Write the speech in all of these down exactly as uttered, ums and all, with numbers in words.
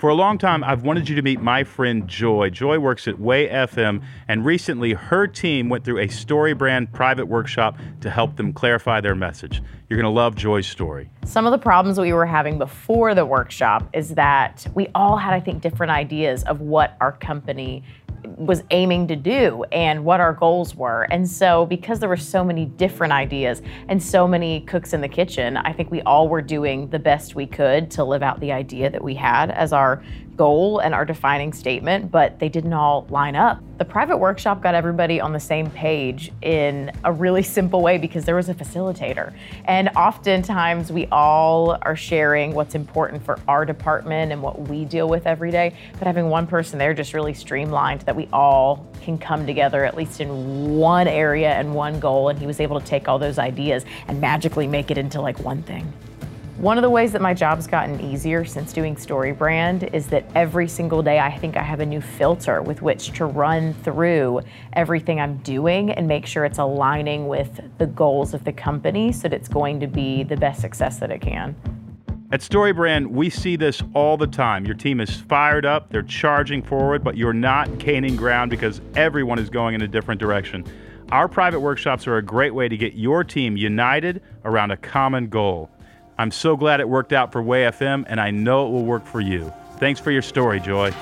For a long time, I've wanted you to meet my friend Joy. Joy works at Way F M, and recently her team went through a StoryBrand private workshop to help them clarify their message. You're gonna love Joy's story. Some of the problems we were having before the workshop is that we all had, I think, different ideas of what our company was aiming to do and what our goals were. And so because there were so many different ideas and so many cooks in the kitchen, I think we all were doing the best we could to live out the idea that we had as our goal and our defining statement, but they didn't all line up. The private workshop got everybody on the same page in a really simple way because there was a facilitator. And oftentimes we all are sharing what's important for our department and what we deal with every day, but having one person there just really streamlined that we all can come together at least in one area and one goal, and he was able to take all those ideas and magically make it into like one thing. One of the ways that my job's gotten easier since doing StoryBrand is that every single day I think I have a new filter with which to run through everything I'm doing and make sure it's aligning with the goals of the company so that it's going to be the best success that it can. At StoryBrand, we see this all the time. Your team is fired up, they're charging forward, but you're not gaining ground because everyone is going in a different direction. Our private workshops are a great way to get your team united around a common goal. I'm so glad it worked out for Way F M, and I know it will work for you. Thanks for your story, Joy.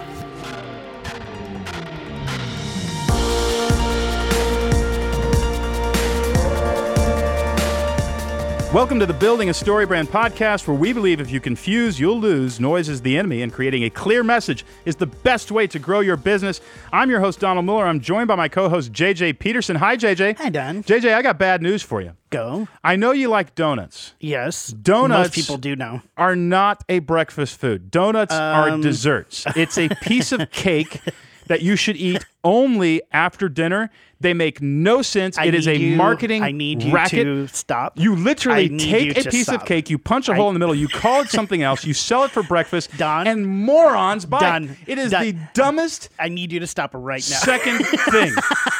Welcome to the Building a Story Brand podcast, where we believe if you confuse, you'll lose. Noise is the enemy, and creating a clear message is the best way to grow your business. I'm your host, Donald Miller. I'm joined by my co-host, J J Peterson. Hi, J J. Hi, Don. J J, I got bad news for you. Go. I know you like donuts. Yes. Donuts. Most people do know. Are not a breakfast food. Donuts um. are desserts. It's a piece of cake that you should eat only after dinner. They make no sense. I it is a you, marketing racket. I need you racket. to stop. You literally take you a piece stop. of cake, you punch a I, hole in the middle, you call it something else, you sell it for breakfast, Don, and morons buy Don, it. It is Don, the dumbest. I need you to stop right now. Second thing.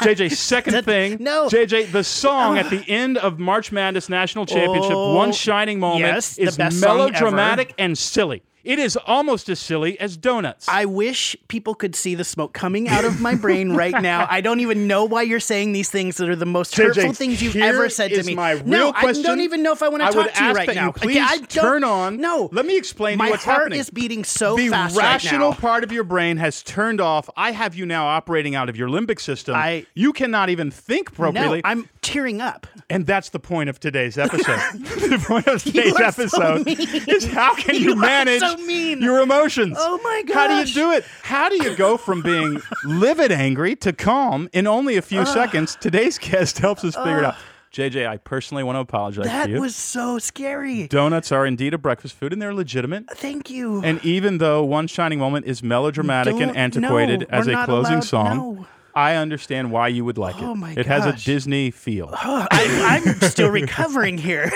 J J, second that, thing. No. J J, the song at the end of March Madness National Championship, oh, One Shining Moment, yes, is melodramatic and silly. It is almost as silly as donuts. I wish people could see the smoke coming out of my brain right now. I don't even know why you're saying these things that are the most hurtful J J, things you've ever said to me. My real no, question, I don't even know if I want to I talk to you right that now. You please okay, I don't, turn on. No, let me explain to you what's happening. My heart is beating so the fast right now. The rational part of your brain has turned off. I have you now operating out of your limbic system. I, you cannot even think properly. No, I'm tearing up. And that's the point of today's episode. The point of today's episode so is how can you, you manage. So mean. Your emotions. Oh my gosh. How do you do it? How do you go from being livid angry to calm in only a few uh, seconds? Today's guest helps us figure uh, it out. J J, I personally want to apologize that to you. That was so scary. Donuts are indeed a breakfast food, and they're legitimate. Thank you. And even though One Shining Moment is melodramatic Don't, and antiquated no, as a closing allowed, song, no. I understand why you would like oh it. Oh my gosh. It has a Disney feel. Oh, I, I'm still recovering here.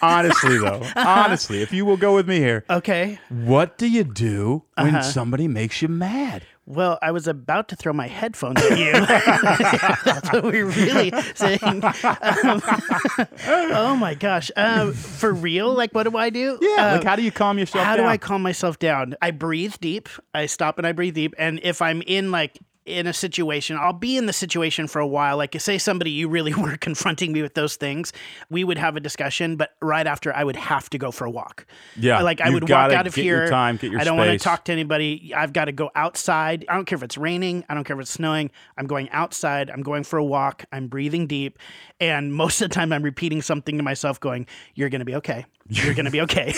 Honestly, though, honestly, if you will go with me here. Okay. What do you do when uh-huh. somebody makes you mad? Well, I was about to throw my headphones at you. That's what we were really saying. Um, oh, my gosh. Um, for real? Like, what do I do? Yeah. Uh, like, how do you calm yourself how down? How do I calm myself down? I breathe deep. I stop and I breathe deep. And if I'm in, like, in a situation, I'll be in the situation for a while. Like, say somebody you really were confronting me with those things, we would have a discussion, but right after I would have to go for a walk. Yeah. Like I would walk out of here. Your time, get your I don't want to talk to anybody. I've got to go outside. I don't care if it's raining. I don't care if it's snowing. I'm going outside. I'm going for a walk. I'm breathing deep. And most of the time I'm repeating something to myself going, you're going to be okay. You're going to be okay.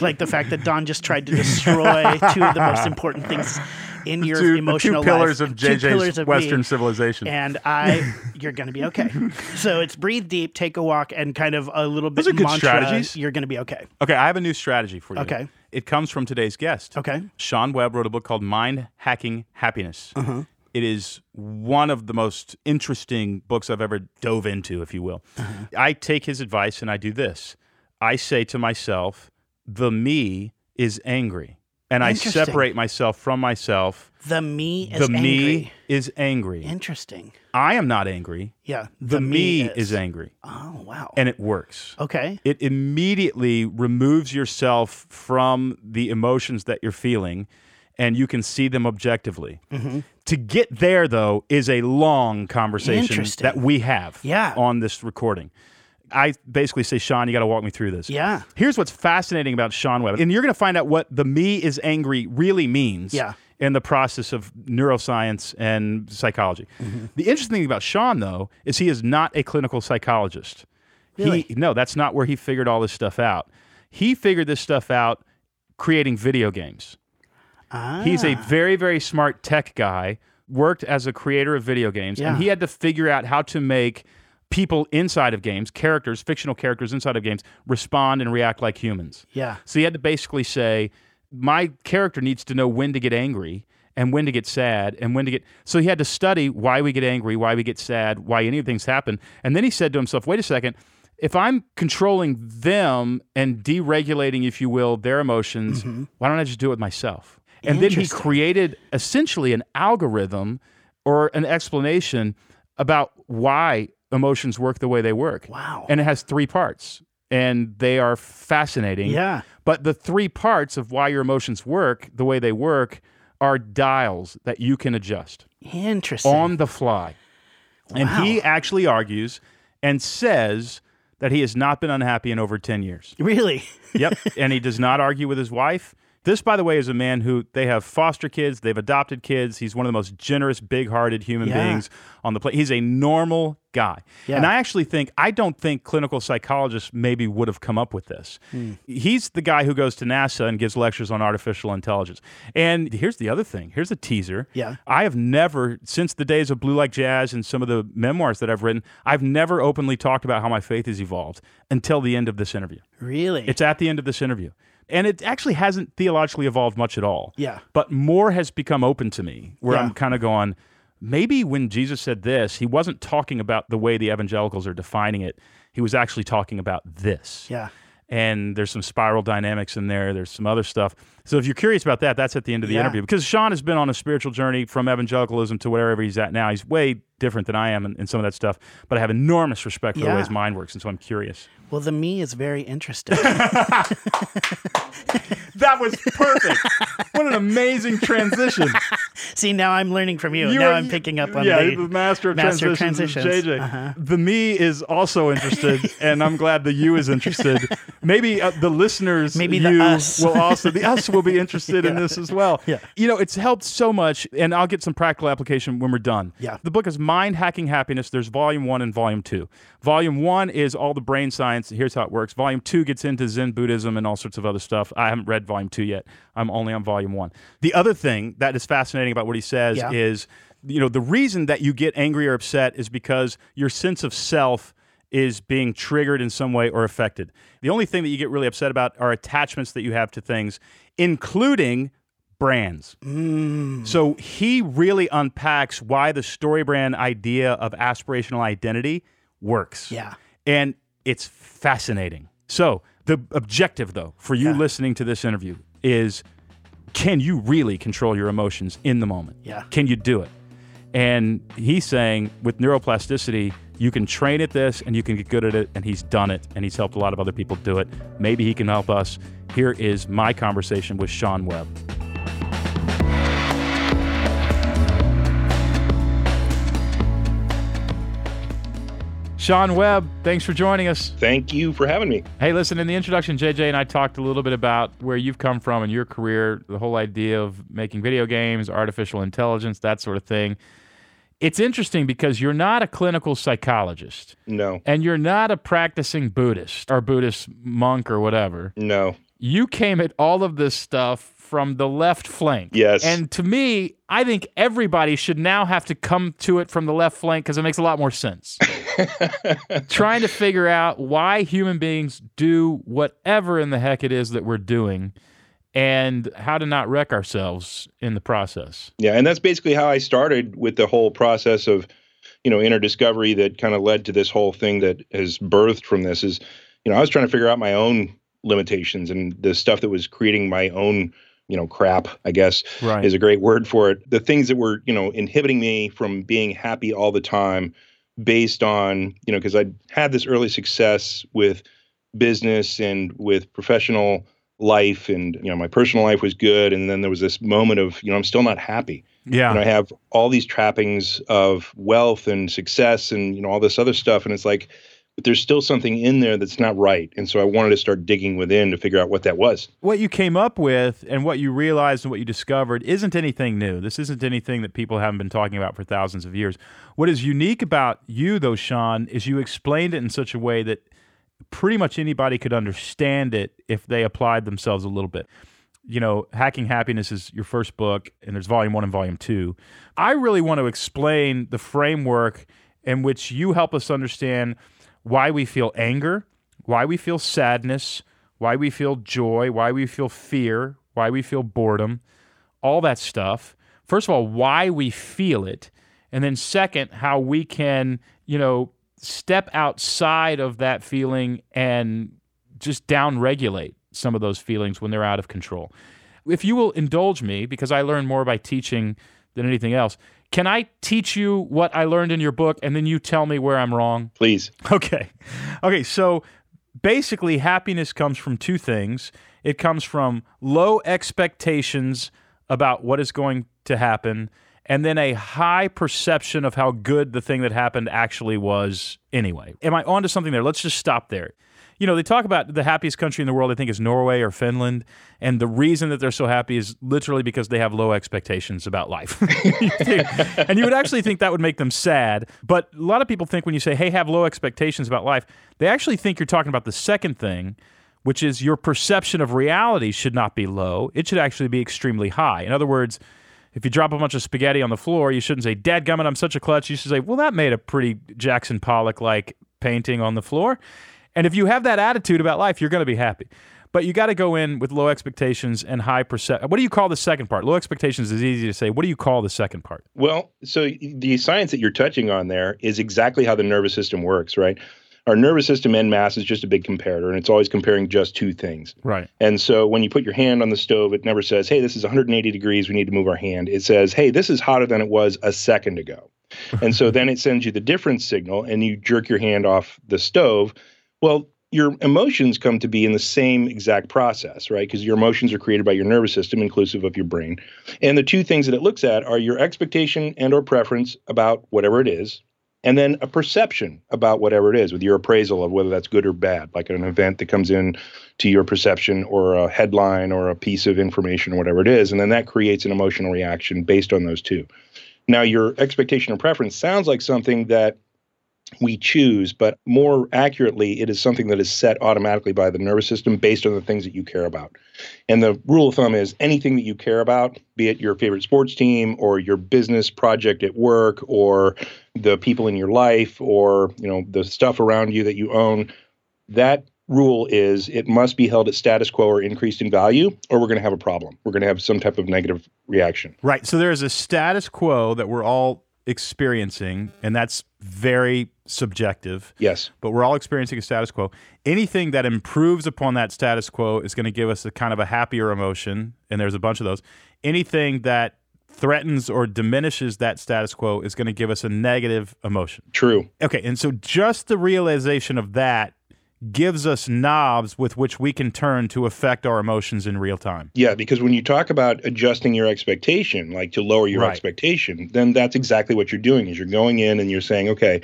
Like the fact that Don just tried to destroy two of the most important things in your two, emotional two pillars life, of J J's two pillars of Western me, civilization. And I, you're going to be okay. So it's breathe deep, take a walk, and kind of a little bit Those are good mantra, strategies. You're going to be okay. Okay, I have a new strategy for you. Okay. It comes from today's guest. Okay. Sean Webb wrote a book called Mind Hacking Happiness. Uh-huh. It is one of the most interesting books I've ever dove into, if you will. Uh-huh. I take his advice and I do this. I say to myself, the me is angry. And I separate myself from myself. The me is angry. The me is angry. Interesting. I am not angry. Yeah. The, the me, me is. is angry. Oh, wow. And it works. Okay. It immediately removes yourself from the emotions that you're feeling, and you can see them objectively. Mm-hmm. To get there, though, is a long conversation that we have yeah. on this recording. I basically say, Sean, you got to walk me through this. Yeah. Here's what's fascinating about Sean Webb. And you're going to find out what the me is angry really means yeah. in the process of neuroscience and psychology. Mm-hmm. The interesting thing about Sean, though, is he is not a clinical psychologist. Really? He, no, that's not where he figured all this stuff out. He figured this stuff out creating video games. Ah. He's a very, very smart tech guy, worked as a creator of video games, yeah. and he had to figure out how to make people inside of games, characters, fictional characters inside of games, respond and react like humans. Yeah. So you had to basically say, my character needs to know when to get angry and when to get sad and when to get... So he had to study why we get angry, why we get sad, why any of things happen. And then he said to himself, wait a second, if I'm controlling them and deregulating, if you will, their emotions, mm-hmm. why don't I just do it with myself? And then he created essentially an algorithm or an explanation about why emotions work the way they work. Wow. And it has three parts, and they are fascinating. Yeah. But the three parts of why your emotions work the way they work are dials that you can adjust. Interesting. On the fly. Wow. And he actually argues and says that he has not been unhappy in over ten years. Really? Yep. And he does not argue with his wife. This, by the way, is a man who, they have foster kids, they've adopted kids. He's one of the most generous, big-hearted human yeah. beings on the planet. He's a normal guy. Yeah. And I actually think, I don't think clinical psychologists maybe would have come up with this. Mm. He's the guy who goes to NASA and gives lectures on artificial intelligence. And here's the other thing. Here's a teaser. Yeah. I have never, since the days of Blue Like Jazz and some of the memoirs that I've written, I've never openly talked about how my faith has evolved until the end of this interview. Really? It's at the end of this interview. And it actually hasn't theologically evolved much at all. Yeah. But more has become open to me, where yeah. I'm kind of going, maybe when Jesus said this, he wasn't talking about the way the evangelicals are defining it. He was actually talking about this. Yeah. And there's some spiral dynamics in there. There's some other stuff. So if you're curious about that, that's at the end of the yeah. interview. Because Sean has been on a spiritual journey from evangelicalism to wherever he's at now. He's way different than I am in, in some of that stuff. But I have enormous respect for yeah. the way his mind works, and so I'm curious. Well, the me is very interesting. That was perfect. What an amazing transition. See, now I'm learning from you. you now are, I'm picking up on yeah, the, the master of master transitions. transitions. J J. Uh-huh. The me is also interested, and I'm glad the you is interested. Maybe uh, the listeners, maybe the us will also, the us will be interested yeah. in this as well. Yeah. You know, it's helped so much, and I'll get some practical application when we're done. Yeah. The book is Mind Hacking Happiness. There's volume one and volume two. Volume one is all the brain science. Here's how it works. Volume two gets into Zen Buddhism and all sorts of other stuff. I haven't read volume two yet. I'm only on volume one. The other thing that is fascinating about what he says yeah. is, you know, the reason that you get angry or upset is because your sense of self is being triggered in some way or affected. The only thing that you get really upset about are attachments that you have to things, including brands. Mm. So he really unpacks why the story brand idea of aspirational identity works. Yeah. And it's fascinating. So the objective, though, for you yeah. listening to this interview is, can you really control your emotions in the moment? Yeah. Can you do it? And he's saying with neuroplasticity, you can train at this and you can get good at it. And he's done it. And he's helped a lot of other people do it. Maybe he can help us. Here is my conversation with Sean Webb. Sean Webb, thanks for joining us. Thank you for having me. Hey, listen, in the introduction, J J and I talked a little bit about where you've come from in your career, the whole idea of making video games, artificial intelligence, that sort of thing. It's interesting because you're not a clinical psychologist. No. And you're not a practicing Buddhist or Buddhist monk or whatever. No. You came at all of this stuff from the left flank. Yes. And to me, I think everybody should now have to come to it from the left flank because it makes a lot more sense. Trying to figure out why human beings do whatever in the heck it is that we're doing and how to not wreck ourselves in the process. Yeah, and that's basically how I started with the whole process of, you know, inner discovery that kind of led to this whole thing that has birthed from this is, you know, I was trying to figure out my own limitations and the stuff that was creating my own you know, crap, I guess, right. is a great word for it. The things that were, you know, inhibiting me from being happy all the time based on, you know, because I had this early success with business and with professional life, and, you know, my personal life was good. And then there was this moment of, you know, I'm still not happy. Yeah. And I have all these trappings of wealth and success and, you know, all this other stuff. And it's like, but there's still something in there that's not right. And so I wanted to start digging within to figure out what that was. What you came up with and what you realized and what you discovered isn't anything new. This isn't anything that people haven't been talking about for thousands of years. What is unique about you, though, Sean, is you explained it in such a way that pretty much anybody could understand it if they applied themselves a little bit. You know, Hacking Happiness is your first book, and there's volume one and volume two. I really want to explain the framework in which you help us understand why we feel anger, why we feel sadness, why we feel joy, why we feel fear, why we feel boredom, all that stuff. First of all, why we feel it. And then second, how we can, you know, step outside of that feeling and just downregulate some of those feelings when they're out of control. If you will indulge me, because I learn more by teaching than anything else, can I teach you what I learned in your book and then you tell me where I'm wrong? Please. Okay. Okay, so basically happiness comes from two things. It comes from low expectations about what is going to happen and then a high perception of how good the thing that happened actually was anyway. Am I onto something there? Let's just stop there. You know, they talk about the happiest country in the world, I think, is Norway or Finland. And the reason that they're so happy is literally because they have low expectations about life. And you would actually think that would make them sad. But a lot of people think when you say, hey, have low expectations about life, they actually think you're talking about the second thing, which is your perception of reality should not be low. It should actually be extremely high. In other words, if you drop a bunch of spaghetti on the floor, you shouldn't say, dadgummit, I'm such a klutz. You should say, well, that made a pretty Jackson Pollock-like painting on the floor. And if you have that attitude about life, you're going to be happy. But you got to go in with low expectations and high perception. What do you call the second part? Low expectations is easy to say. What do you call the second part? Well, so the science that you're touching on there is exactly how the nervous system works, right? Our nervous system en masse is just a big comparator, and it's always comparing just two things. Right. And so when you put your hand on the stove, it never says, hey, this is one hundred eighty degrees, we need to move our hand. It says, hey, this is hotter than it was a second ago. And so then it sends you the difference signal, and you jerk your hand off the stove. Well, your emotions come to be in the same exact process, right? Because your emotions are created by your nervous system, inclusive of your brain. And the two things that it looks at are your expectation and or preference about whatever it is, and then a perception about whatever it is with your appraisal of whether that's good or bad, like an event that comes in to your perception or a headline or a piece of information or whatever it is. And then that creates an emotional reaction based on those two. Now, your expectation or preference sounds like something that we choose, but more accurately, it is something that is set automatically by the nervous system based on the things that you care about. And the rule of thumb is anything that you care about, be it your favorite sports team or your business project at work or the people in your life or, you know, the stuff around you that you own, that rule is it must be held at status quo or increased in value, or we're going to have a problem. We're going to have some type of negative reaction. Right. So there is a status quo that we're all experiencing, and that's very subjective. Yes. But we're all experiencing a status quo. Anything that improves upon that status quo is going to give us a kind of a happier emotion, and there's a bunch of those. Anything that threatens or diminishes that status quo is going to give us a negative emotion. True. Okay, and so just the realization of that gives us knobs with which we can turn to affect our emotions in real time. Yeah, because when you talk about adjusting your expectation, like to lower your right. expectation, then that's exactly what you're doing is you're going in and you're saying, okay,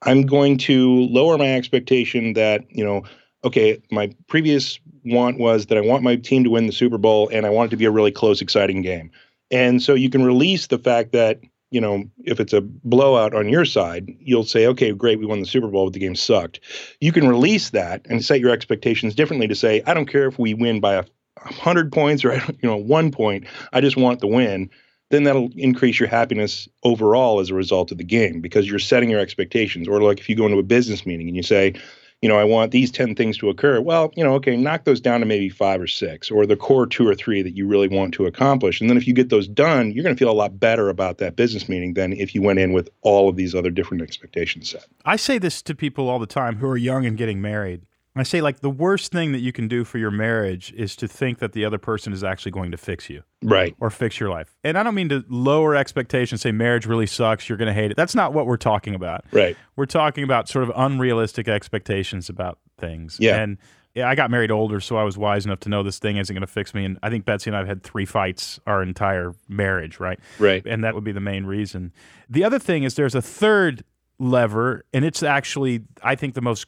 I'm going to lower my expectation that, you know, okay, my previous want was that I want my team to win the Super Bowl and I want it to be a really close, exciting game. And so you can release the fact that, you know, if it's a blowout on your side, you'll say, okay, great, we won the Super Bowl, but the game sucked. You can release that and set your expectations differently to say, I don't care if we win by one hundred points or, you know, one point, I just want the win. Then that'll increase your happiness overall as a result of the game because you're setting your expectations. Or like if you go into a business meeting and you say, you know, I want these ten things to occur. Well, you know, okay, knock those down to maybe five or six or the core two or three that you really want to accomplish. And then if you get those done, you're going to feel a lot better about that business meeting than if you went in with all of these other different expectations set. I say this to people all the time who are young and getting married. I say, like, the worst thing that you can do for your marriage is to think that the other person is actually going to fix you. Right. Or fix your life. And I don't mean to lower expectations, say marriage really sucks, you're going to hate it. That's not what we're talking about. Right. We're talking about sort of unrealistic expectations about things. Yeah. And I got married older, so I was wise enough to know this thing isn't going to fix me. And I think Betsy and I have had three fights our entire marriage, right? Right. And that would be the main reason. The other thing is there's a third lever, and it's actually, I think, the most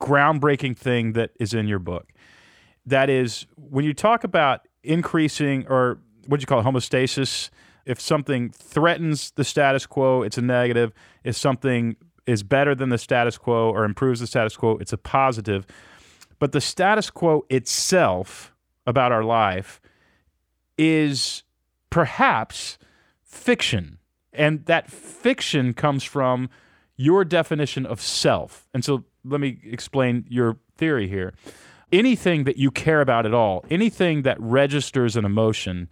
groundbreaking thing that is in your book. That is, when you talk about increasing, or what do you call it, homeostasis, if something threatens the status quo, it's a negative. If something is better than the status quo or improves the status quo, it's a positive. But the status quo itself about our life is perhaps fiction. And that fiction comes from your definition of self. And so let me explain your theory here. Anything that you care about at all, anything that registers an emotion,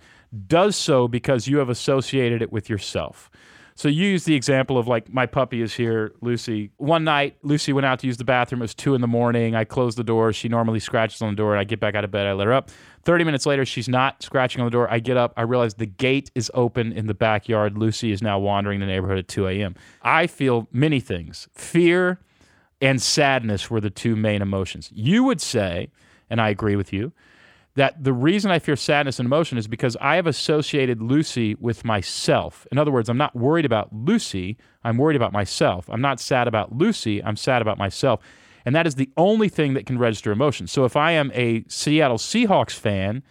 does so because you have associated it with yourself. So you use the example of, like, my puppy is here, Lucy. One night, Lucy went out to use the bathroom. It was two in the morning. I closed the door. She normally scratches on the door. I get back out of bed. I let her up. thirty minutes later, she's not scratching on the door. I get up. I realize the gate is open in the backyard. Lucy is now wandering the neighborhood at two a.m. I feel many things. Fear and sadness were the two main emotions. You would say, and I agree with you, that the reason I fear sadness and emotion is because I have associated Lucy with myself. In other words, I'm not worried about Lucy, I'm worried about myself. I'm not sad about Lucy, I'm sad about myself. And that is the only thing that can register emotion. So if I am a Seattle Seahawks fan,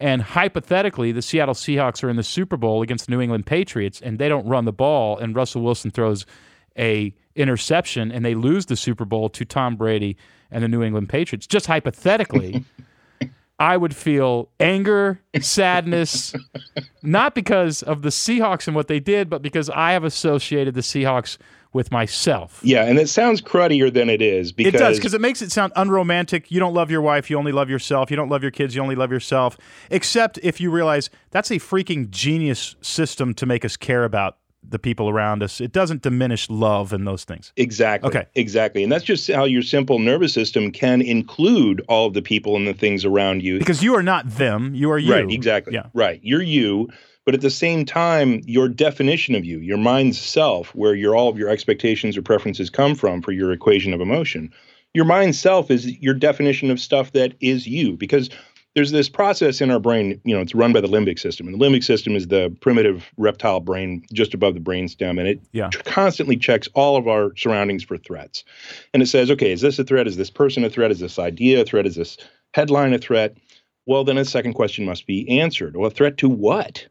and hypothetically the Seattle Seahawks are in the Super Bowl against the New England Patriots, and they don't run the ball, and Russell Wilson throws a interception, and they lose the Super Bowl to Tom Brady and the New England Patriots, just hypothetically, I would feel anger, sadness, not because of the Seahawks and what they did, but because I have associated the Seahawks with myself. Yeah, and it sounds cruddier than it is. Because it does, because it makes it sound unromantic. You don't love your wife, you only love yourself. You don't love your kids, you only love yourself. Except if you realize that's a freaking genius system to make us care about the people around us. It doesn't diminish love and those things. Exactly. Okay. Exactly. And that's just how your simple nervous system can include all of the people and the things around you. Because you are not them, you are you. Right, exactly. Yeah. Right. You're you, but at the same time, your definition of you, your mind's self, where your all of your expectations or preferences come from for your equation of emotion, your mind's self is your definition of stuff that is you. Because there's this process in our brain, you know, it's run by the limbic system. And the limbic system is the primitive reptile brain just above the brainstem. And it yeah. constantly checks all of our surroundings for threats. And it says, okay, is this a threat? Is this person a threat? Is this idea a threat? Is this headline a threat? Well, then a second question must be answered. Well, a threat to what?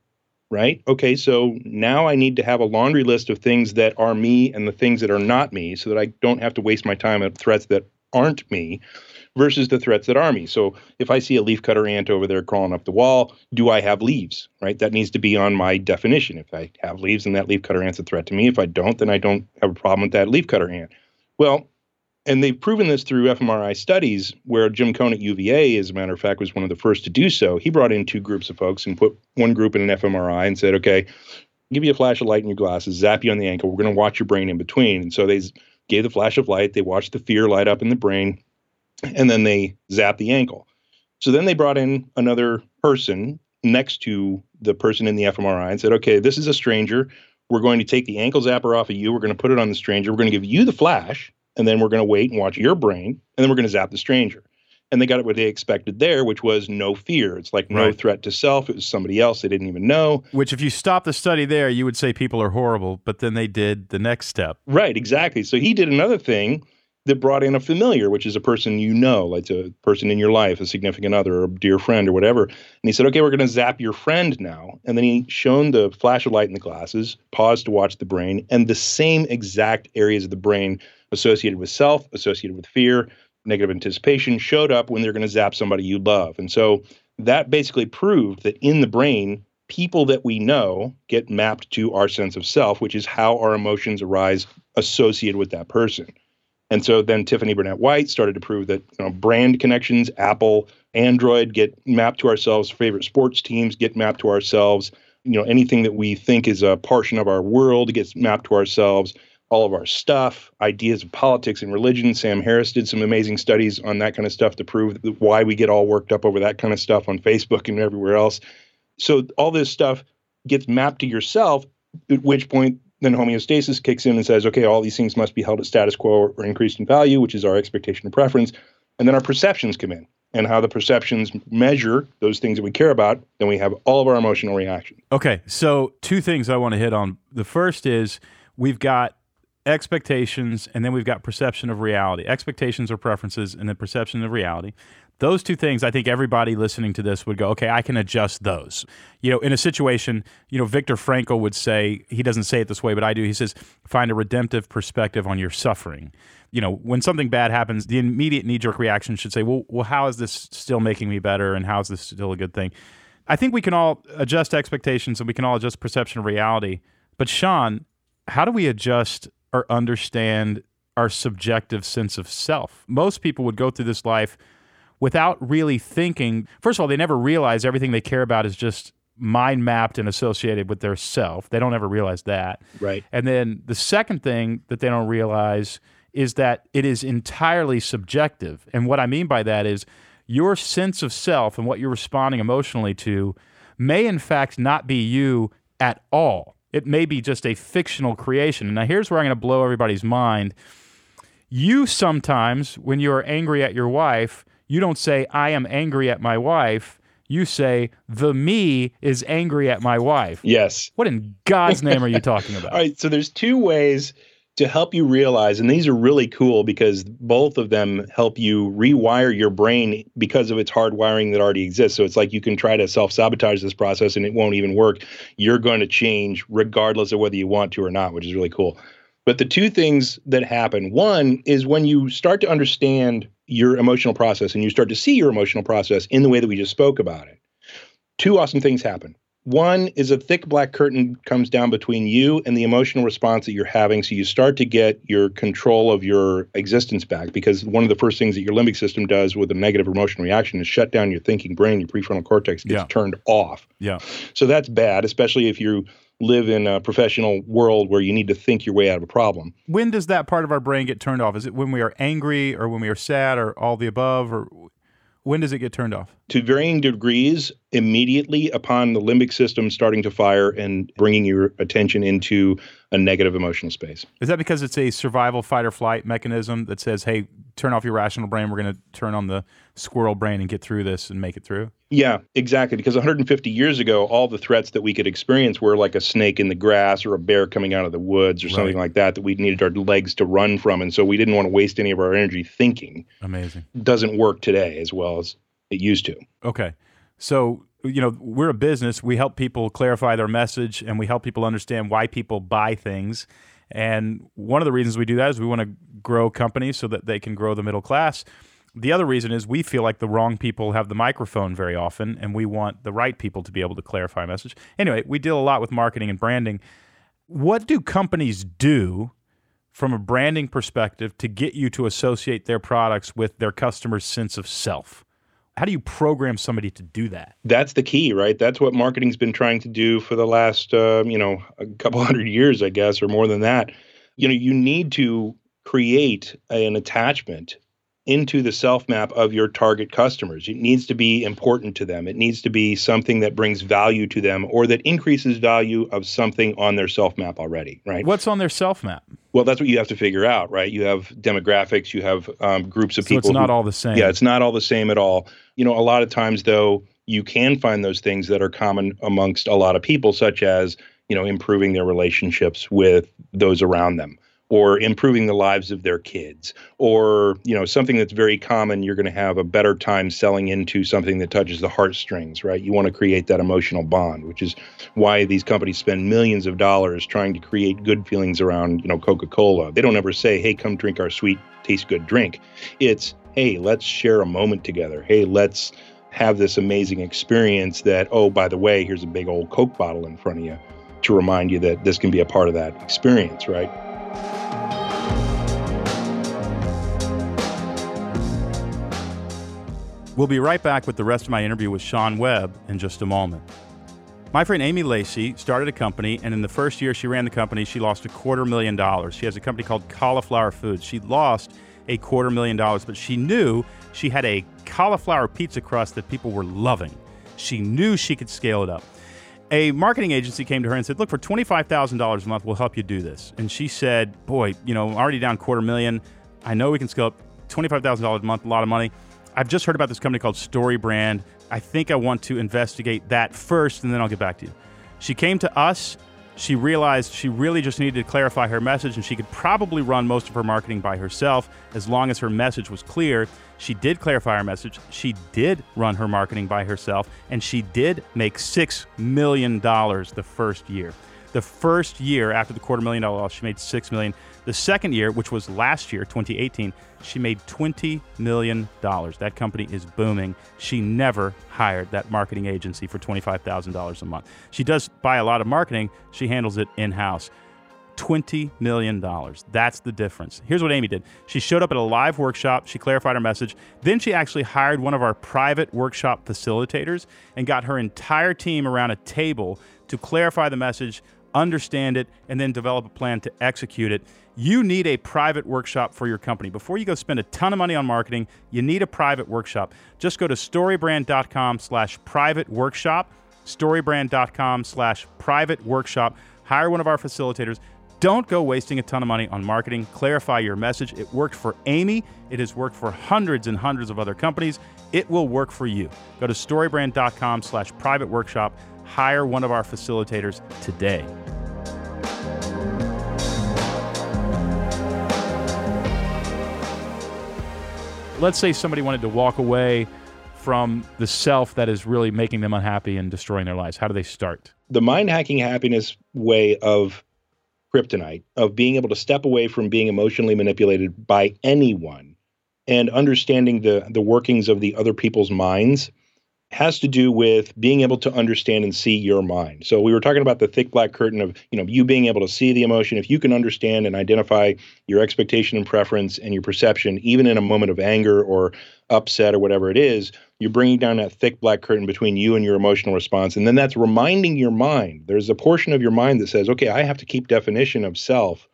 Right? Okay, so now I need to have a laundry list of things that are me and the things that are not me so that I don't have to waste my time at threats that aren't me versus the threats that are me. So if I see a leaf cutter ant over there crawling up the wall, do I have leaves, right? That needs to be on my definition. If I have leaves, then that leaf cutter ant's a threat to me. If I don't, then I don't have a problem with that leaf cutter ant. Well, and they've proven this through fMRI studies where Jim Cohn at U V A, as a matter of fact, was one of the first to do so. He brought in two groups of folks and put one group in an fMRI and said, okay, give you a flash of light in your glasses, zap you on the ankle. We're going to watch your brain in between. And so they gave the flash of light. They watched the fear light up in the brain. And then they zap the ankle. So then they brought in another person next to the person in the fMRI and said, okay, this is a stranger. We're going to take the ankle zapper off of you. We're going to put it on the stranger. We're going to give you the flash. And then we're going to wait and watch your brain. And then we're going to zap the stranger. And they got what they expected there, which was no fear. It's like no right. threat to self. It was somebody else they didn't even know. Which if you stop the study there, you would say people are horrible. But then they did the next step. Right, exactly. So he did another thing that brought in a familiar, which is a person you know, like a person in your life, a significant other or a dear friend or whatever. And he said, okay, we're going to zap your friend now. And then he shone the flash of light in the glasses, paused to watch the brain, and the same exact areas of the brain associated with self, associated with fear, negative anticipation showed up when they're going to zap somebody you love. And so that basically proved that in the brain, people that we know get mapped to our sense of self, which is how our emotions arise associated with that person. And so then Tiffany Burnett White started to prove that, you know, brand connections, Apple, Android get mapped to ourselves, favorite sports teams get mapped to ourselves, you know, anything that we think is a portion of our world gets mapped to ourselves, all of our stuff, ideas of politics and religion. Sam Harris did some amazing studies on that kind of stuff to prove why we get all worked up over that kind of stuff on Facebook and everywhere else. So all this stuff gets mapped to yourself, at which point then homeostasis kicks in and says, okay, all these things must be held at status quo or increased in value, which is our expectation and preference. And then our perceptions come in, and how the perceptions measure those things that we care about. Then we have all of our emotional reactions. Okay, so two things I want to hit on. The first is we've got expectations, and then we've got perception of reality. Expectations or preferences, and then perception of reality. Those two things, I think everybody listening to this would go, okay, I can adjust those. You know, in a situation, you know, Viktor Frankl would say, he doesn't say it this way, but I do, he says, find a redemptive perspective on your suffering. You know, when something bad happens, the immediate knee-jerk reaction should say, well, well, how is this still making me better, and how is this still a good thing? I think we can all adjust expectations, and we can all adjust perception of reality. But Sean, how do we adjust or understand our subjective sense of self? Most people would go through this life without really thinking. First of all, they never realize everything they care about is just mind mapped and associated with their self. They don't ever realize that. Right. And then the second thing that they don't realize is that it is entirely subjective. And what I mean by that is your sense of self and what you're responding emotionally to may in fact not be you at all. It may be just a fictional creation. Now, here's where I'm going to blow everybody's mind. You sometimes, when you're angry at your wife, you don't say, I am angry at my wife. You say, the me is angry at my wife. Yes. What in God's name are you talking about? All right, so there's two ways to help you realize, and these are really cool because both of them help you rewire your brain because of its hard wiring that already exists. So it's like you can try to self-sabotage this process and it won't even work. You're going to change regardless of whether you want to or not, which is really cool. But the two things that happen, one is when you start to understand your emotional process and you start to see your emotional process in the way that we just spoke about it, two awesome things happen. One is a thick black curtain comes down between you and the emotional response that you're having. So you start to get your control of your existence back, because one of the first things that your limbic system does with a negative emotional reaction is shut down your thinking brain. Your prefrontal cortex gets yeah. turned off. Yeah. So that's bad, especially if you live in a professional world where you need to think your way out of a problem. When does that part of our brain get turned off? Is it when we are angry or when we are sad or all the above, or when does it get turned off? To varying degrees, immediately upon the limbic system starting to fire and bringing your attention into a negative emotional space. Is that because it's a survival fight or flight mechanism that says, hey, turn off your rational brain, we're going to turn on the squirrel brain and get through this and make it through? Yeah, exactly. Because one hundred fifty years ago, all the threats that we could experience were like a snake in the grass or a bear coming out of the woods or right. something like that, that we needed our legs to run from. And so we didn't want to waste any of our energy thinking. Amazing. Doesn't work today as well as it used to. Okay. So, you know, we're a business. We help people clarify their message, and we help people understand why people buy things. And one of the reasons we do that is we want to grow companies so that they can grow the middle class. The other reason is we feel like the wrong people have the microphone very often, and we want the right people to be able to clarify a message. Anyway, we deal a lot with marketing and branding. What do companies do from a branding perspective to get you to associate their products with their customer's sense of self? How do you program somebody to do that? That's the key, right? That's what marketing's been trying to do for the last, uh, you know, a couple hundred years, I guess, or more than that. You know, you need to create an attachment into the self-map of your target customers. It needs to be important to them. It needs to be something that brings value to them or that increases value of something on their self-map already, right? What's on their self-map? Well, that's what you have to figure out, right? You have demographics, you have um, groups of so people. So it's not who, all the same. Yeah, it's not all the same at all. You know, a lot of times, though, you can find those things that are common amongst a lot of people, such as, you know, improving their relationships with those around them, or improving the lives of their kids, or, you know, something that's very common. You're going to have a better time selling into something that touches the heartstrings, right? You want to create that emotional bond, which is why these companies spend millions of dollars trying to create good feelings around, you know, Coca-Cola. They don't ever say, hey, come drink our sweet, taste good drink. It's, hey, let's share a moment together. Hey, let's have this amazing experience that, oh, by the way, here's a big old Coke bottle in front of you to remind you that this can be a part of that experience, right? We'll be right back with the rest of my interview with Sean Webb in just a moment. My friend Amy Lacy started a company, and in the first year she ran the company, she lost a quarter million dollars. She has a company called Cauliflower Foods. She lost a quarter million dollars, but she knew she had a cauliflower pizza crust that people were loving. She knew she could scale it up. A marketing agency came to her and said, look, for twenty-five thousand dollars a month, we'll help you do this. And she said, boy, you know, I'm already down quarter million. I know we can scale up. Twenty-five thousand dollars a month, a lot of money. I've just heard about this company called StoryBrand. I think I want to investigate that first, and then I'll get back to you. She came to us. She realized she really just needed to clarify her message, and she could probably run most of her marketing by herself as long as her message was clear. She did clarify her message. She did run her marketing by herself, and she did make six million dollars the first year. The first year after the quarter million dollar loss, she made six million dollars. The second year, which was last year, twenty eighteen, she made twenty million dollars. That company is booming. She never hired that marketing agency for twenty-five thousand dollars a month. She does buy a lot of marketing. She handles it in-house. twenty million dollars. That's the difference. Here's what Amy did. She showed up at a live workshop. She clarified her message. Then she actually hired one of our private workshop facilitators and got her entire team around a table to clarify the message, understand it, and then develop a plan to execute it. You need a private workshop for your company. Before you go spend a ton of money on marketing, you need a private workshop. Just go to storybrand.com slash private workshop, storybrand.com slash private workshop. Hire one of our facilitators. Don't go wasting a ton of money on marketing. Clarify your message. It worked for Amy. It has worked for hundreds and hundreds of other companies. It will work for you. Go to storybrand.com slash private workshop. Hire one of our facilitators today. Let's say somebody wanted to walk away from the self that is really making them unhappy and destroying their lives. How do they start? The Mind Hacking Happiness way of kryptonite, of being able to step away from being emotionally manipulated by anyone and understanding the, the workings of the other people's minds, has to do with being able to understand and see your mind. So we were talking about the thick black curtain of, you know, you being able to see the emotion. If you can understand and identify your expectation and preference and your perception, even in a moment of anger or upset or whatever it is, you're bringing down that thick black curtain between you and your emotional response. And then that's reminding your mind. There's a portion of your mind that says, okay, I have to keep definition of self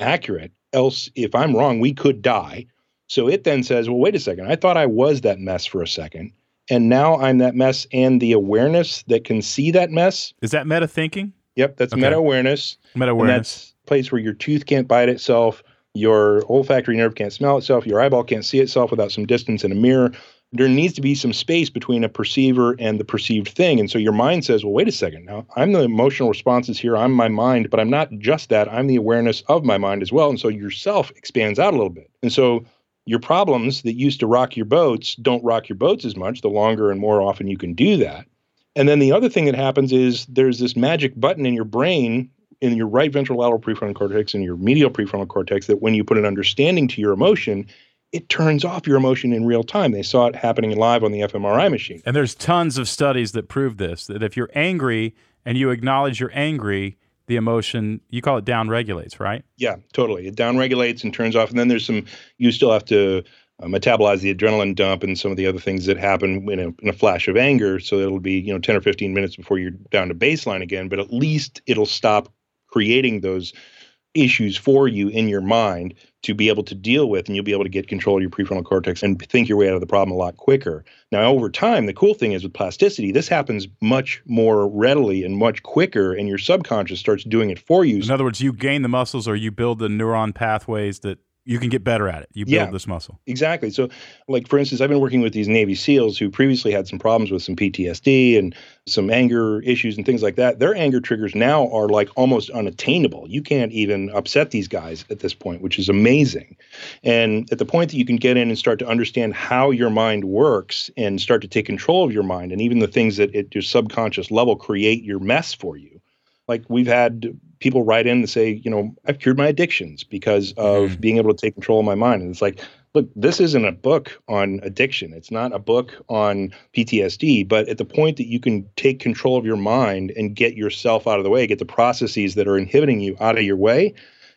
accurate. Else, if I'm wrong, we could die. So it then says, well, wait a second. I thought I was that mess for a second. And now I'm that mess, and the awareness that can see that mess. Is that meta thinking? Yep, that's okay. Meta-awareness. Meta-awareness. And that's a place where your tooth can't bite itself, your olfactory nerve can't smell itself, your eyeball can't see itself without some distance in a mirror. There needs to be some space between a perceiver and the perceived thing. And so your mind says, well, wait a second. Now, I'm the emotional responses here. I'm my mind, but I'm not just that. I'm the awareness of my mind as well. And so yourself expands out a little bit. And so your problems that used to rock your boats don't rock your boats as much the longer and more often you can do that. And then the other thing that happens is there's this magic button in your brain, in your right ventrolateral prefrontal cortex and your medial prefrontal cortex, that when you put an understanding to your emotion, it turns off your emotion in real time. They saw it happening live on the fMRI machine. And there's tons of studies that prove this, that if you're angry and you acknowledge you're angry, the emotion, you call it downregulates, right? Yeah, totally. It downregulates and turns off. And then there's some, you still have to uh, metabolize the adrenaline dump and some of the other things that happen in a, in a flash of anger. So it'll be, you know, ten or fifteen minutes before you're down to baseline again, but at least it'll stop creating those issues for you in your mind to be able to deal with, and you'll be able to get control of your prefrontal cortex and think your way out of the problem a lot quicker. Now, over time, the cool thing is with plasticity, this happens much more readily and much quicker, and your subconscious starts doing it for you. In other words, you gain the muscles or you build the neuron pathways that you can get better at it. You build yeah, this muscle. Exactly. So, like, for instance, I've been working with these Navy SEALs who previously had some problems with some P T S D and some anger issues and things like that. Their anger triggers now are, like, almost unattainable. You can't even upset these guys at this point, which is amazing. And at the point that you can get in and start to understand how your mind works and start to take control of your mind and even the things that at your subconscious level create your mess for you. Like, we've had people write in and say, you know, I've cured my addictions because of mm. being able to take control of my mind. And it's like, look, this isn't a book on addiction. It's not a book on P T S D. But at the point that you can take control of your mind and get yourself out of the way, get the processes that are inhibiting you out of your way,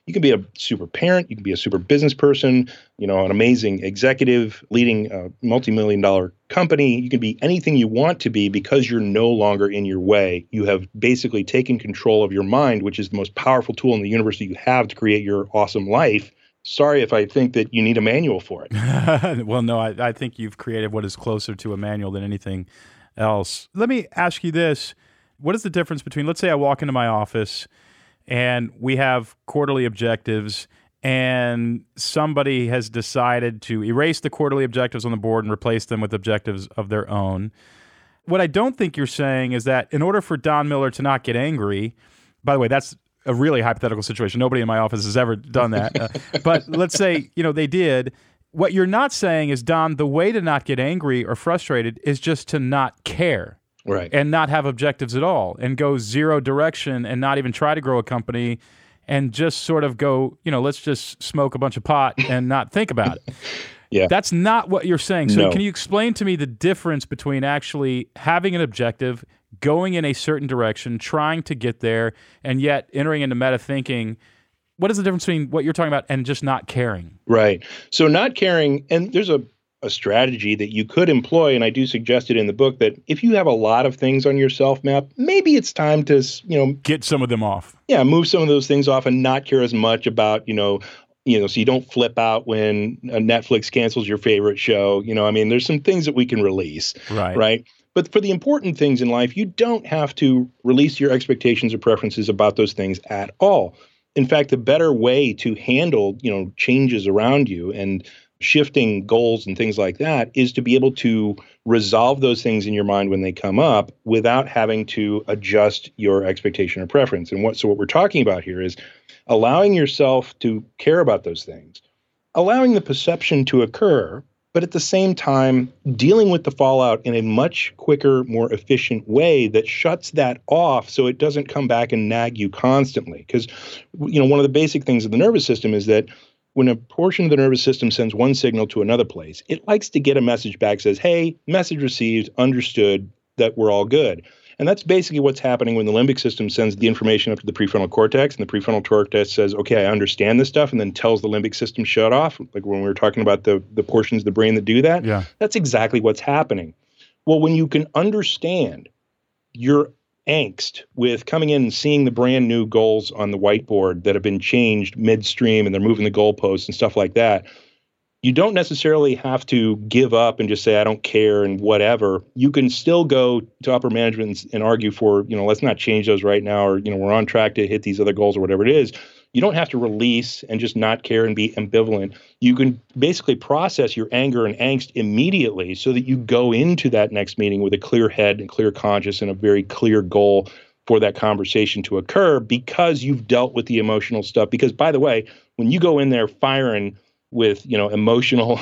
You can be a super parent. You can be a super business person, you know, an amazing executive leading a multi-million dollar company. You can be anything you want to be because you're no longer in your way. You have basically taken control of your mind, which is the most powerful tool in the universe that you have to create your awesome life. Sorry if I think that you need a manual for it. Well, no, I, I think you've created what is closer to a manual than anything else. Let me ask you this. What is the difference between, let's say I walk into my office and we have quarterly objectives and somebody has decided to erase the quarterly objectives on the board and replace them with objectives of their own. What I don't think you're saying is that in order for Don Miller to not get angry, by the way, that's a really hypothetical situation. Nobody in my office has ever done that. Uh, but let's say, you know, they did. What you're not saying is, Don, the way to not get angry or frustrated is just to not care. Right. And not have objectives at all and go zero direction and not even try to grow a company and just sort of go, you know, let's just smoke a bunch of pot and not think about it. Yeah. That's not what you're saying. So no. Can you explain to me the difference between actually having an objective, going in a certain direction, trying to get there, and yet entering into meta thinking? What is the difference between what you're talking about and just not caring? Right. So not caring, and there's a a strategy that you could employ, and I do suggest it in the book, that if you have a lot of things on your self map, maybe it's time to, you know, get some of them off. Yeah, move some of those things off and not care as much about, you know, you know, so you don't flip out when Netflix cancels your favorite show. You know, I mean, there's some things that we can release, right? Right. But for the important things in life, you don't have to release your expectations or preferences about those things at all. In fact, the better way to handle, you know, changes around you and shifting goals and things like that is to be able to resolve those things in your mind when they come up without having to adjust your expectation or preference. And what so what we're talking about here is allowing yourself to care about those things, allowing the perception to occur, but at the same time dealing with the fallout in a much quicker, more efficient way that shuts that off so it doesn't come back and nag you constantly. Because, you know, one of the basic things of the nervous system is that when a portion of the nervous system sends one signal to another place, it likes to get a message back, says, hey, message received, understood, that we're all good. And that's basically what's happening when the limbic system sends the information up to the prefrontal cortex, and the prefrontal cortex says, okay, I understand this stuff, and then tells the limbic system shut off, like when we were talking about the, the portions of the brain that do that. Yeah. That's exactly what's happening. Well, when you can understand your angst with coming in and seeing the brand new goals on the whiteboard that have been changed midstream and they're moving the goalposts and stuff like that, you don't necessarily have to give up and just say, I don't care and whatever. You can still go to upper management and, and argue for, you know, let's not change those right now, or, you know, we're on track to hit these other goals or whatever it is. You don't have to release and just not care and be ambivalent. You can basically process your anger and angst immediately so that you go into that next meeting with a clear head and clear conscience and a very clear goal for that conversation to occur, because you've dealt with the emotional stuff. Because, by the way, when you go in there firing with, you know, emotional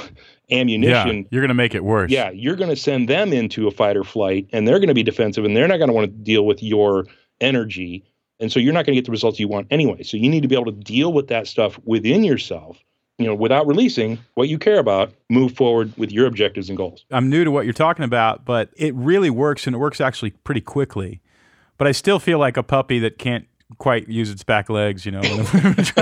ammunition, yeah, you're going to make it worse. Yeah, you're going to send them into a fight or flight, and they're going to be defensive, and they're not going to want to deal with your energy. And so you're not going to get the results you want anyway. So you need to be able to deal with that stuff within yourself, you know, without releasing what you care about, move forward with your objectives and goals. I'm new to what you're talking about, but it really works, and it works actually pretty quickly. But I still feel like a puppy that can't quite use its back legs, you know. Well,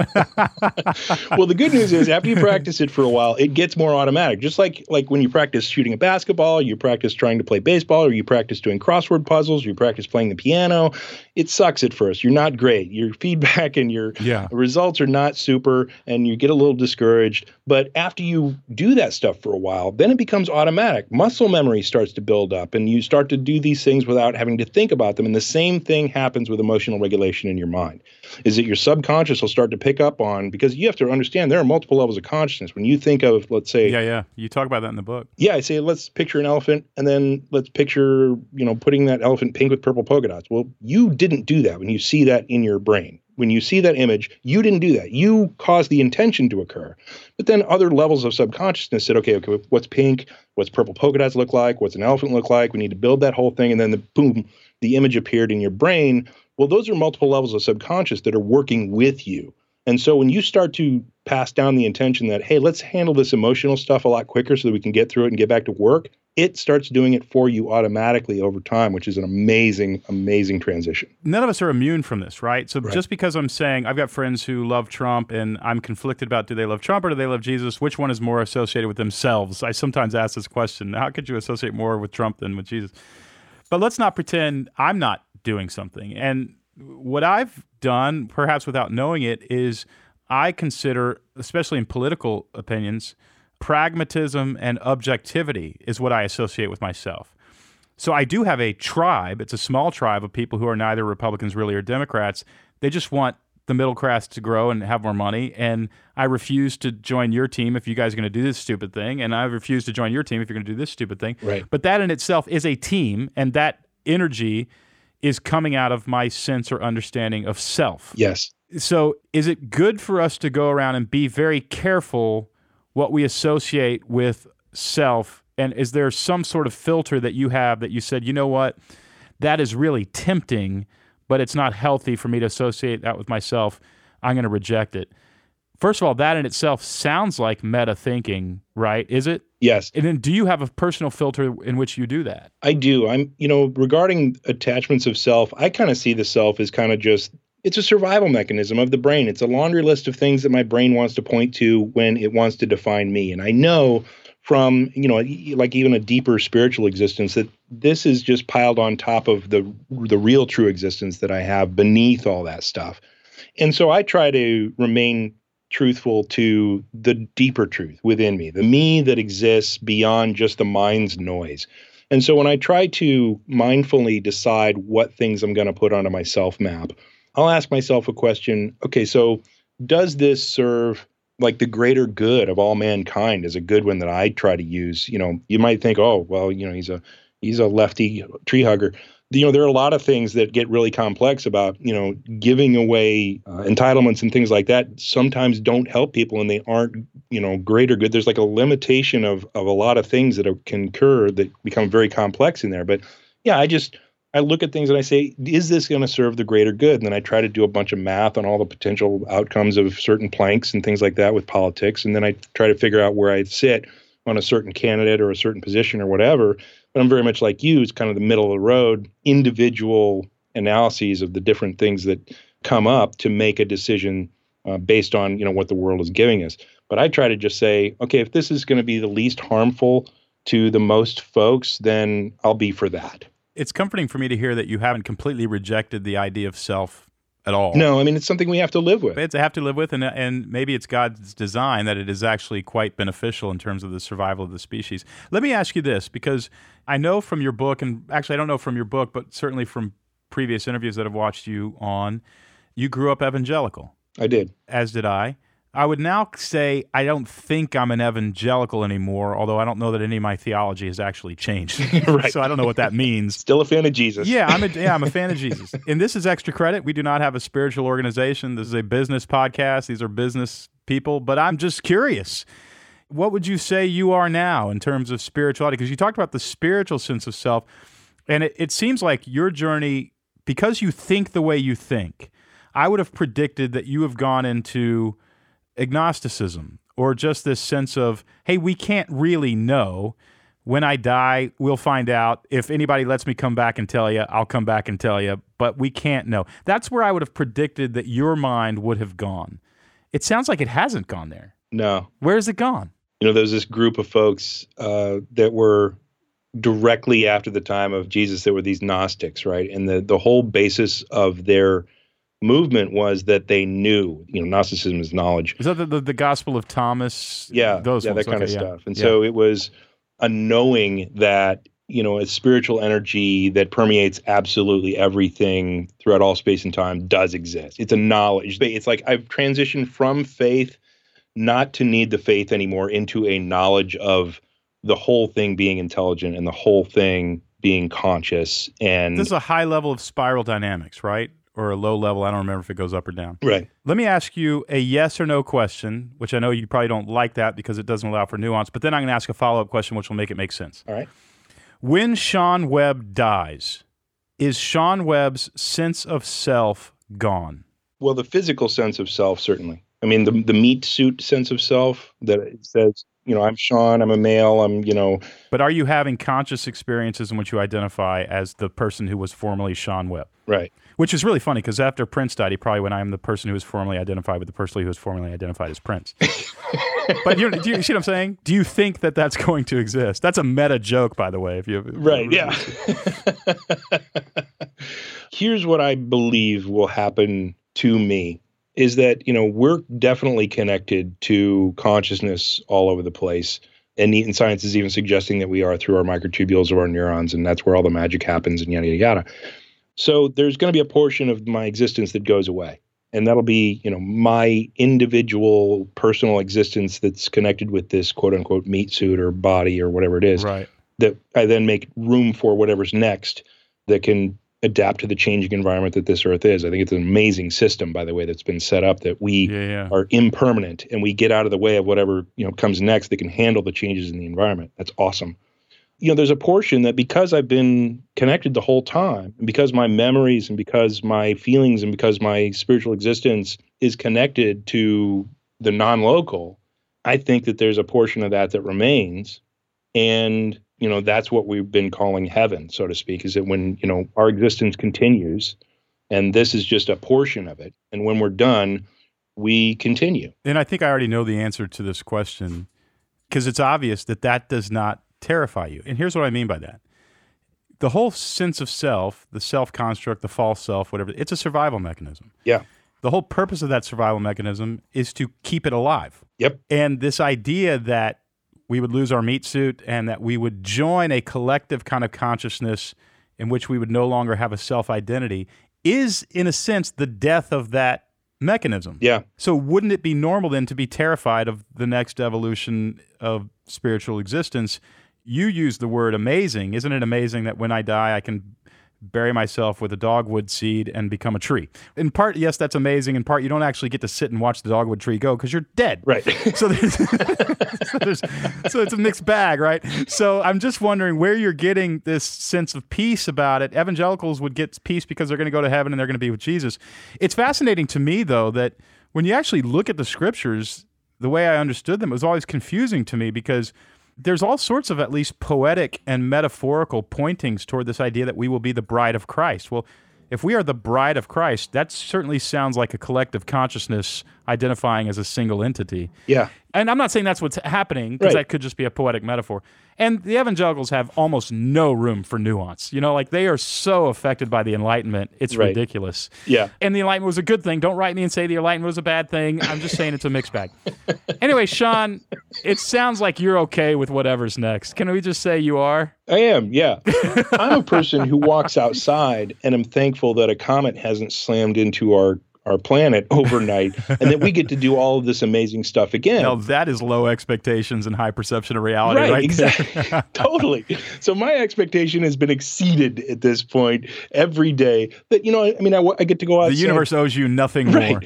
the good news is after you practice it for a while, it gets more automatic. Just like like when you practice shooting a basketball, you practice trying to play baseball, or you practice doing crossword puzzles, you practice playing the piano. It sucks at first. You're not great. Your feedback and your yeah. results are not super, and you get a little discouraged. But after you do that stuff for a while, then it becomes automatic. Muscle memory starts to build up, and you start to do these things without having to think about them. And the same thing happens with emotional regulation in your mind, is that your subconscious will start to pick up on, because you have to understand there are multiple levels of consciousness. When you think of, let's say... Yeah, yeah. You talk about that in the book. Yeah, I say, let's picture an elephant, and then let's picture, you know, putting that elephant pink with purple polka dots. Well, you didn't do that when you see that in your brain. When you see that image, you didn't do that. You caused the intention to occur. But then other levels of subconsciousness said, okay, okay, what's pink? What's purple polka dots look like? What's an elephant look like? We need to build that whole thing. And then the boom, the image appeared in your brain. Well, those are multiple levels of subconscious that are working with you. And so when you start to pass down the intention that, hey, let's handle this emotional stuff a lot quicker so that we can get through it and get back to work, it starts doing it for you automatically over time, which is an amazing, amazing transition. None of us are immune from this, right? So right. Just because I'm saying I've got friends who love Trump and I'm conflicted about, do they love Trump or do they love Jesus? Which one is more associated with themselves? I sometimes ask this question, how could you associate more with Trump than with Jesus? But let's not pretend I'm not doing something. And what I've done, perhaps without knowing it, is I consider, especially in political opinions, pragmatism and objectivity is what I associate with myself. So I do have a tribe. It's a small tribe of people who are neither Republicans really or Democrats. They just want the middle class to grow and have more money. And I refuse to join your team if you guys are going to do this stupid thing. And I refuse to join your team if you're going to do this stupid thing. Right. But that in itself is a team. And that energy is coming out of my sense or understanding of self. Yes. So is it good for us to go around and be very careful what we associate with self? And is there some sort of filter that you have that you said, you know what, that is really tempting, but it's not healthy for me to associate that with myself. I'm going to reject it. First of all, that in itself sounds like meta thinking, right? Is it? Yes. And then do you have a personal filter in which you do that? I do. I'm, you know, regarding attachments of self, I kind of see the self as kind of just, it's a survival mechanism of the brain. It's a laundry list of things that my brain wants to point to when it wants to define me. And I know from, you know, like even a deeper spiritual existence that this is just piled on top of the the real true existence that I have beneath all that stuff. And so I try to remain truthful to the deeper truth within me, the me that exists beyond just the mind's noise. And so when I try to mindfully decide what things I'm going to put onto my self-map, I'll ask myself a question, okay, so does this serve like the greater good of all mankind is a good one that I try to use. You know, you might think, oh, well, you know, he's a he's a lefty tree hugger. You know, there are a lot of things that get really complex about, you know, giving away uh, entitlements and things like that sometimes don't help people and they aren't, you know, greater good. There's like a limitation of of a lot of things that can occur that become very complex in there. But yeah, I just... I look at things and I say, is this going to serve the greater good? And then I try to do a bunch of math on all the potential outcomes of certain planks and things like that with politics. And then I try to figure out where I sit on a certain candidate or a certain position or whatever. But I'm very much like you. It's kind of the middle of the road, individual analyses of the different things that come up to make a decision uh, based on, you know, what the world is giving us. But I try to just say, okay, if this is going to be the least harmful to the most folks, then I'll be for that. It's comforting for me to hear that you haven't completely rejected the idea of self at all. No, I mean, it's something we have to live with. It's a have to live with, and and maybe it's God's design that it is actually quite beneficial in terms of the survival of the species. Let me ask you this, because I know from your book, and actually I don't know from your book, but certainly from previous interviews that I've watched you on, you grew up evangelical. I did. As did I. I would now say I don't think I'm an evangelical anymore, although I don't know that any of my theology has actually changed. Right. So I don't know what that means. Still a fan of Jesus. Yeah, I'm a, yeah, I'm a fan of Jesus. And this is Extra Credit. We do not have a spiritual organization. This is a business podcast. These are business people. But I'm just curious, what would you say you are now in terms of spirituality? Because you talked about the spiritual sense of self, and it, it seems like your journey, because you think the way you think, I would have predicted that you have gone into agnosticism, or just this sense of, hey, we can't really know. When I die, we'll find out. If anybody lets me come back and tell you, I'll come back and tell you, but we can't know. That's where I would have predicted that your mind would have gone. It sounds like it hasn't gone there. No. Where's it gone? You know, there's this group of folks uh, that were directly after the time of Jesus, that were these Gnostics, right? And the the whole basis of their movement was that they knew, you know, Gnosticism is knowledge. Is that the, the, the Gospel of Thomas? Yeah, those yeah that kind okay, of yeah. stuff. And yeah. so it was a knowing that, you know, a spiritual energy that permeates absolutely everything throughout all space and time does exist. It's a knowledge. It's like I've transitioned from faith, not to need the faith anymore, into a knowledge of the whole thing being intelligent and the whole thing being conscious. And this is a high level of spiral dynamics, right? Or a low level. I don't remember if it goes up or down. Right. Let me ask you a yes or no question, which I know you probably don't like that because it doesn't allow for nuance, but then I'm going to ask a follow-up question which will make it make sense. All right. When Sean Webb dies, is Sean Webb's sense of self gone? Well, the physical sense of self, certainly. I mean, the the meat suit sense of self that it says, you know, I'm Sean, I'm a male, I'm, you know. But are you having conscious experiences in which you identify as the person who was formerly Sean Webb? Right. Which is really funny, because after Prince died, he probably went, I'm the person who was formerly identified with the person who was formerly identified as Prince. But you, do you see what I'm saying? Do you think that that's going to exist? That's a meta joke, by the way. If you Right, yeah. Here's what I believe will happen to me. Is that, you know, we're definitely connected to consciousness all over the place. And Eaton Science is even suggesting that we are through our microtubules of our neurons, and that's where all the magic happens and yada, yada, yada. So there's going to be a portion of my existence that goes away. And that'll be, you know, my individual personal existence that's connected with this quote unquote meat suit or body or whatever it is. Right. That I then make room for whatever's next that can adapt to the changing environment that this earth is. I think it's an amazing system, by the way, that's been set up, that we yeah, yeah. are impermanent and we get out of the way of whatever, you know, comes next that can handle the changes in the environment. That's awesome. You know, there's a portion that, because I've been connected the whole time, and because my memories and because my feelings and because my spiritual existence is connected to the non-local, I think that there's a portion of that that remains. And you know, that's what we've been calling heaven, so to speak, is that when, you know, our existence continues and this is just a portion of it. And when we're done, we continue. And I think I already know the answer to this question, because it's obvious that that does not terrify you. And here's what I mean by that. The whole sense of self, the self construct, the false self, whatever, it's a survival mechanism. Yeah. The whole purpose of that survival mechanism is to keep it alive. Yep. And this idea that we would lose our meat suit and that we would join a collective kind of consciousness in which we would no longer have a self-identity is, in a sense, the death of that mechanism. Yeah. So wouldn't it be normal then to be terrified of the next evolution of spiritual existence? You use the word amazing. Isn't it amazing that when I die, I can bury myself with a dogwood seed and become a tree? In part, yes, that's amazing. In part, you don't actually get to sit and watch the dogwood tree go because you're dead. Right. So there's, so, there's, so it's a mixed bag, right? So I'm just wondering where you're getting this sense of peace about it. Evangelicals would get peace because they're going to go to heaven and they're going to be with Jesus. It's fascinating to me, though, that when you actually look at the scriptures, the way I understood them, it was always confusing to me, because there's all sorts of at least poetic and metaphorical pointings toward this idea that we will be the bride of Christ. Well, if we are the bride of Christ, that certainly sounds like a collective consciousness identifying as a single entity. Yeah. And I'm not saying that's what's happening, because right. that could just be a poetic metaphor. And the evangelicals have almost no room for nuance. You know, like, they are so affected by the Enlightenment, it's right. ridiculous. Yeah. And the Enlightenment was a good thing. Don't write me and say the Enlightenment was a bad thing. I'm just saying it's a mixed bag. Anyway, Sean, it sounds like you're okay with whatever's next. Can we just say you are? I am, yeah. I'm a person who walks outside, and I'm thankful that a comet hasn't slammed into our our planet overnight, and that we get to do all of this amazing stuff again. Now, that is low expectations and high perception of reality. Right, right exactly. Totally. So my expectation has been exceeded at this point every day. That, you know, I mean, I, I get to go outside. The universe owes you nothing right. more.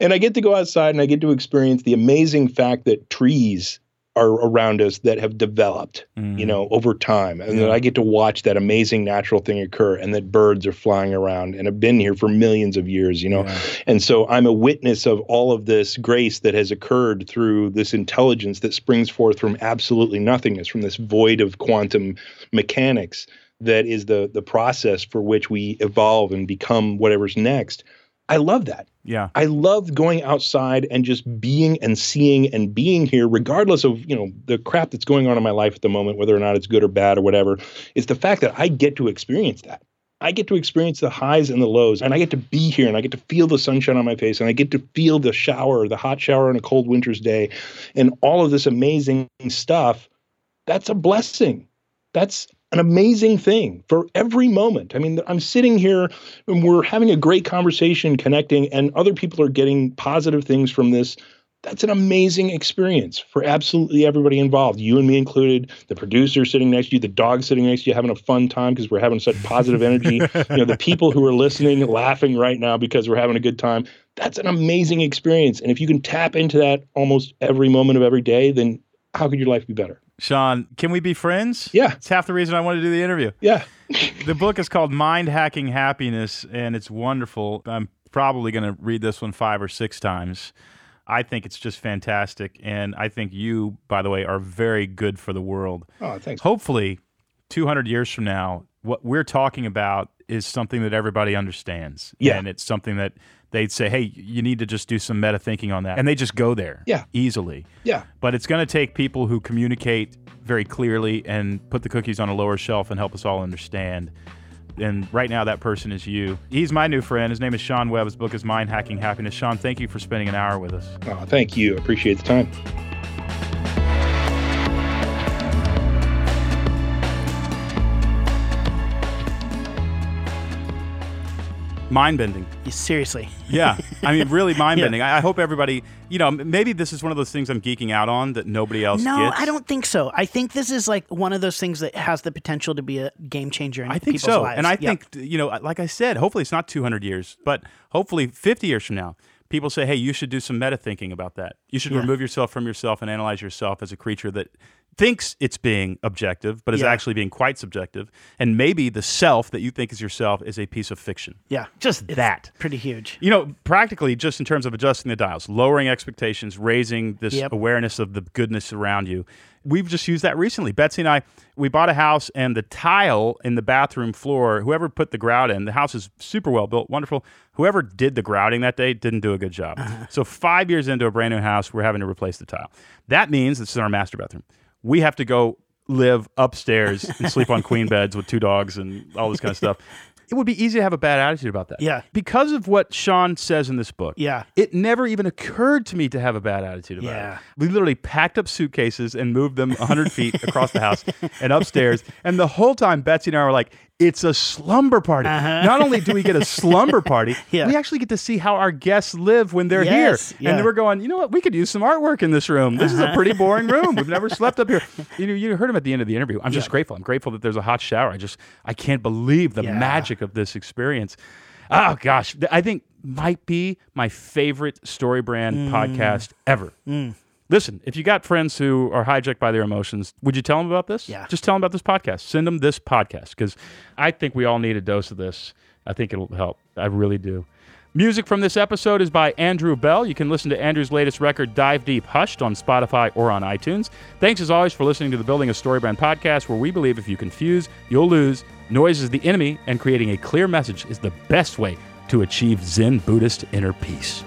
And I get to go outside and I get to experience the amazing fact that trees are around us that have developed, mm. you know, over time. And yeah. that I get to watch that amazing natural thing occur, and that birds are flying around and have been here for millions of years, you know. Yeah. And so I'm a witness of all of this grace that has occurred through this intelligence that springs forth from absolutely nothingness, from this void of quantum mechanics that is the the process for which we evolve and become whatever's next. I love that. Yeah. I love going outside and just being and seeing and being here, regardless of, you know, the crap that's going on in my life at the moment, whether or not it's good or bad or whatever. It's the fact that I get to experience that. I get to experience the highs and the lows, and I get to be here, and I get to feel the sunshine on my face, and I get to feel the shower, the hot shower on a cold winter's day, and all of this amazing stuff. That's a blessing. That's an amazing thing for every moment. I mean, I'm sitting here and we're having a great conversation, connecting, and other people are getting positive things from this. That's an amazing experience for absolutely everybody involved, you and me included, the producer sitting next to you, the dog sitting next to you, having a fun time because we're having such positive energy. You know, the people who are listening, laughing right now because we're having a good time. That's an amazing experience. And if you can tap into that almost every moment of every day, then how could your life be better? Sean, can we be friends? Yeah. It's half the reason I wanted to do the interview. Yeah. The book is called Mind Hacking Happiness, and it's wonderful. I'm probably going to read this one five or six times. I think it's just fantastic. And I think you, by the way, are very good for the world. Oh, thanks. Hopefully, two hundred years from now, what we're talking about is something that everybody understands. Yeah. And it's something that they'd say, hey, you need to just do some meta thinking on that. And they just go there yeah. easily. Yeah. But it's going to take people who communicate very clearly and put the cookies on a lower shelf and help us all understand. And right now, that person is you. He's my new friend. His name is Sean Webb. His book is Mind Hacking Happiness. Sean, thank you for spending an hour with us. Oh, thank you. Appreciate the time. Mind-bending. Seriously. Yeah. I mean, really mind-bending. Yeah. I hope everybody, you know, maybe this is one of those things I'm geeking out on that nobody else no, gets. No, I don't think so. I think this is like one of those things that has the potential to be a game changer in I think people's so. lives. And I yeah. think, you know, like I said, hopefully it's not two hundred years, but hopefully fifty years from now, people say, hey, you should do some meta thinking about that. You should yeah. remove yourself from yourself and analyze yourself as a creature that thinks it's being objective, but is yeah. actually being quite subjective. And maybe the self that you think is yourself is a piece of fiction. Yeah, just it's that. Pretty huge. You know, practically just in terms of adjusting the dials, lowering expectations, raising this yep. awareness of the goodness around you. We've just used that recently. Betsy and I, we bought a house, and the tile in the bathroom floor, whoever put the grout in, the house is super well built, wonderful. Whoever did the grouting that day didn't do a good job. Uh-huh. So five years into a brand new house, we're having to replace the tile. That means this is our master bathroom. We have to go live upstairs and sleep on queen beds with two dogs and all this kind of stuff. It would be easy to have a bad attitude about that. Yeah. Because of what Sean says in this book, yeah. it never even occurred to me to have a bad attitude about yeah. it. We literally packed up suitcases and moved them one hundred feet across the house and upstairs. And the whole time, Betsy and I were like, it's a slumber party. Uh-huh. Not only do we get a slumber party, yeah. we actually get to see how our guests live when they're yes, here. Yeah. And then we're going, you know what? We could use some artwork in this room. This uh-huh. is a pretty boring room. We've never slept up here. You know, you heard him at the end of the interview. I'm just yeah. grateful. I'm grateful that there's a hot shower. I just, I can't believe the yeah. magic of this experience. Oh, gosh. I think might be my favorite StoryBrand mm. podcast ever. Mm. Listen, if you got friends who are hijacked by their emotions, would you tell them about this? Yeah. Just tell them about this podcast. Send them this podcast, because I think we all need a dose of this. I think it'll help. I really do. Music from this episode is by Andrew Bell. You can listen to Andrew's latest record, Dive Deep Hushed, on Spotify or on iTunes. Thanks, as always, for listening to the Building a Story Brand podcast, where we believe if you confuse, you'll lose. Noise is the enemy, and creating a clear message is the best way to achieve Zen Buddhist inner peace.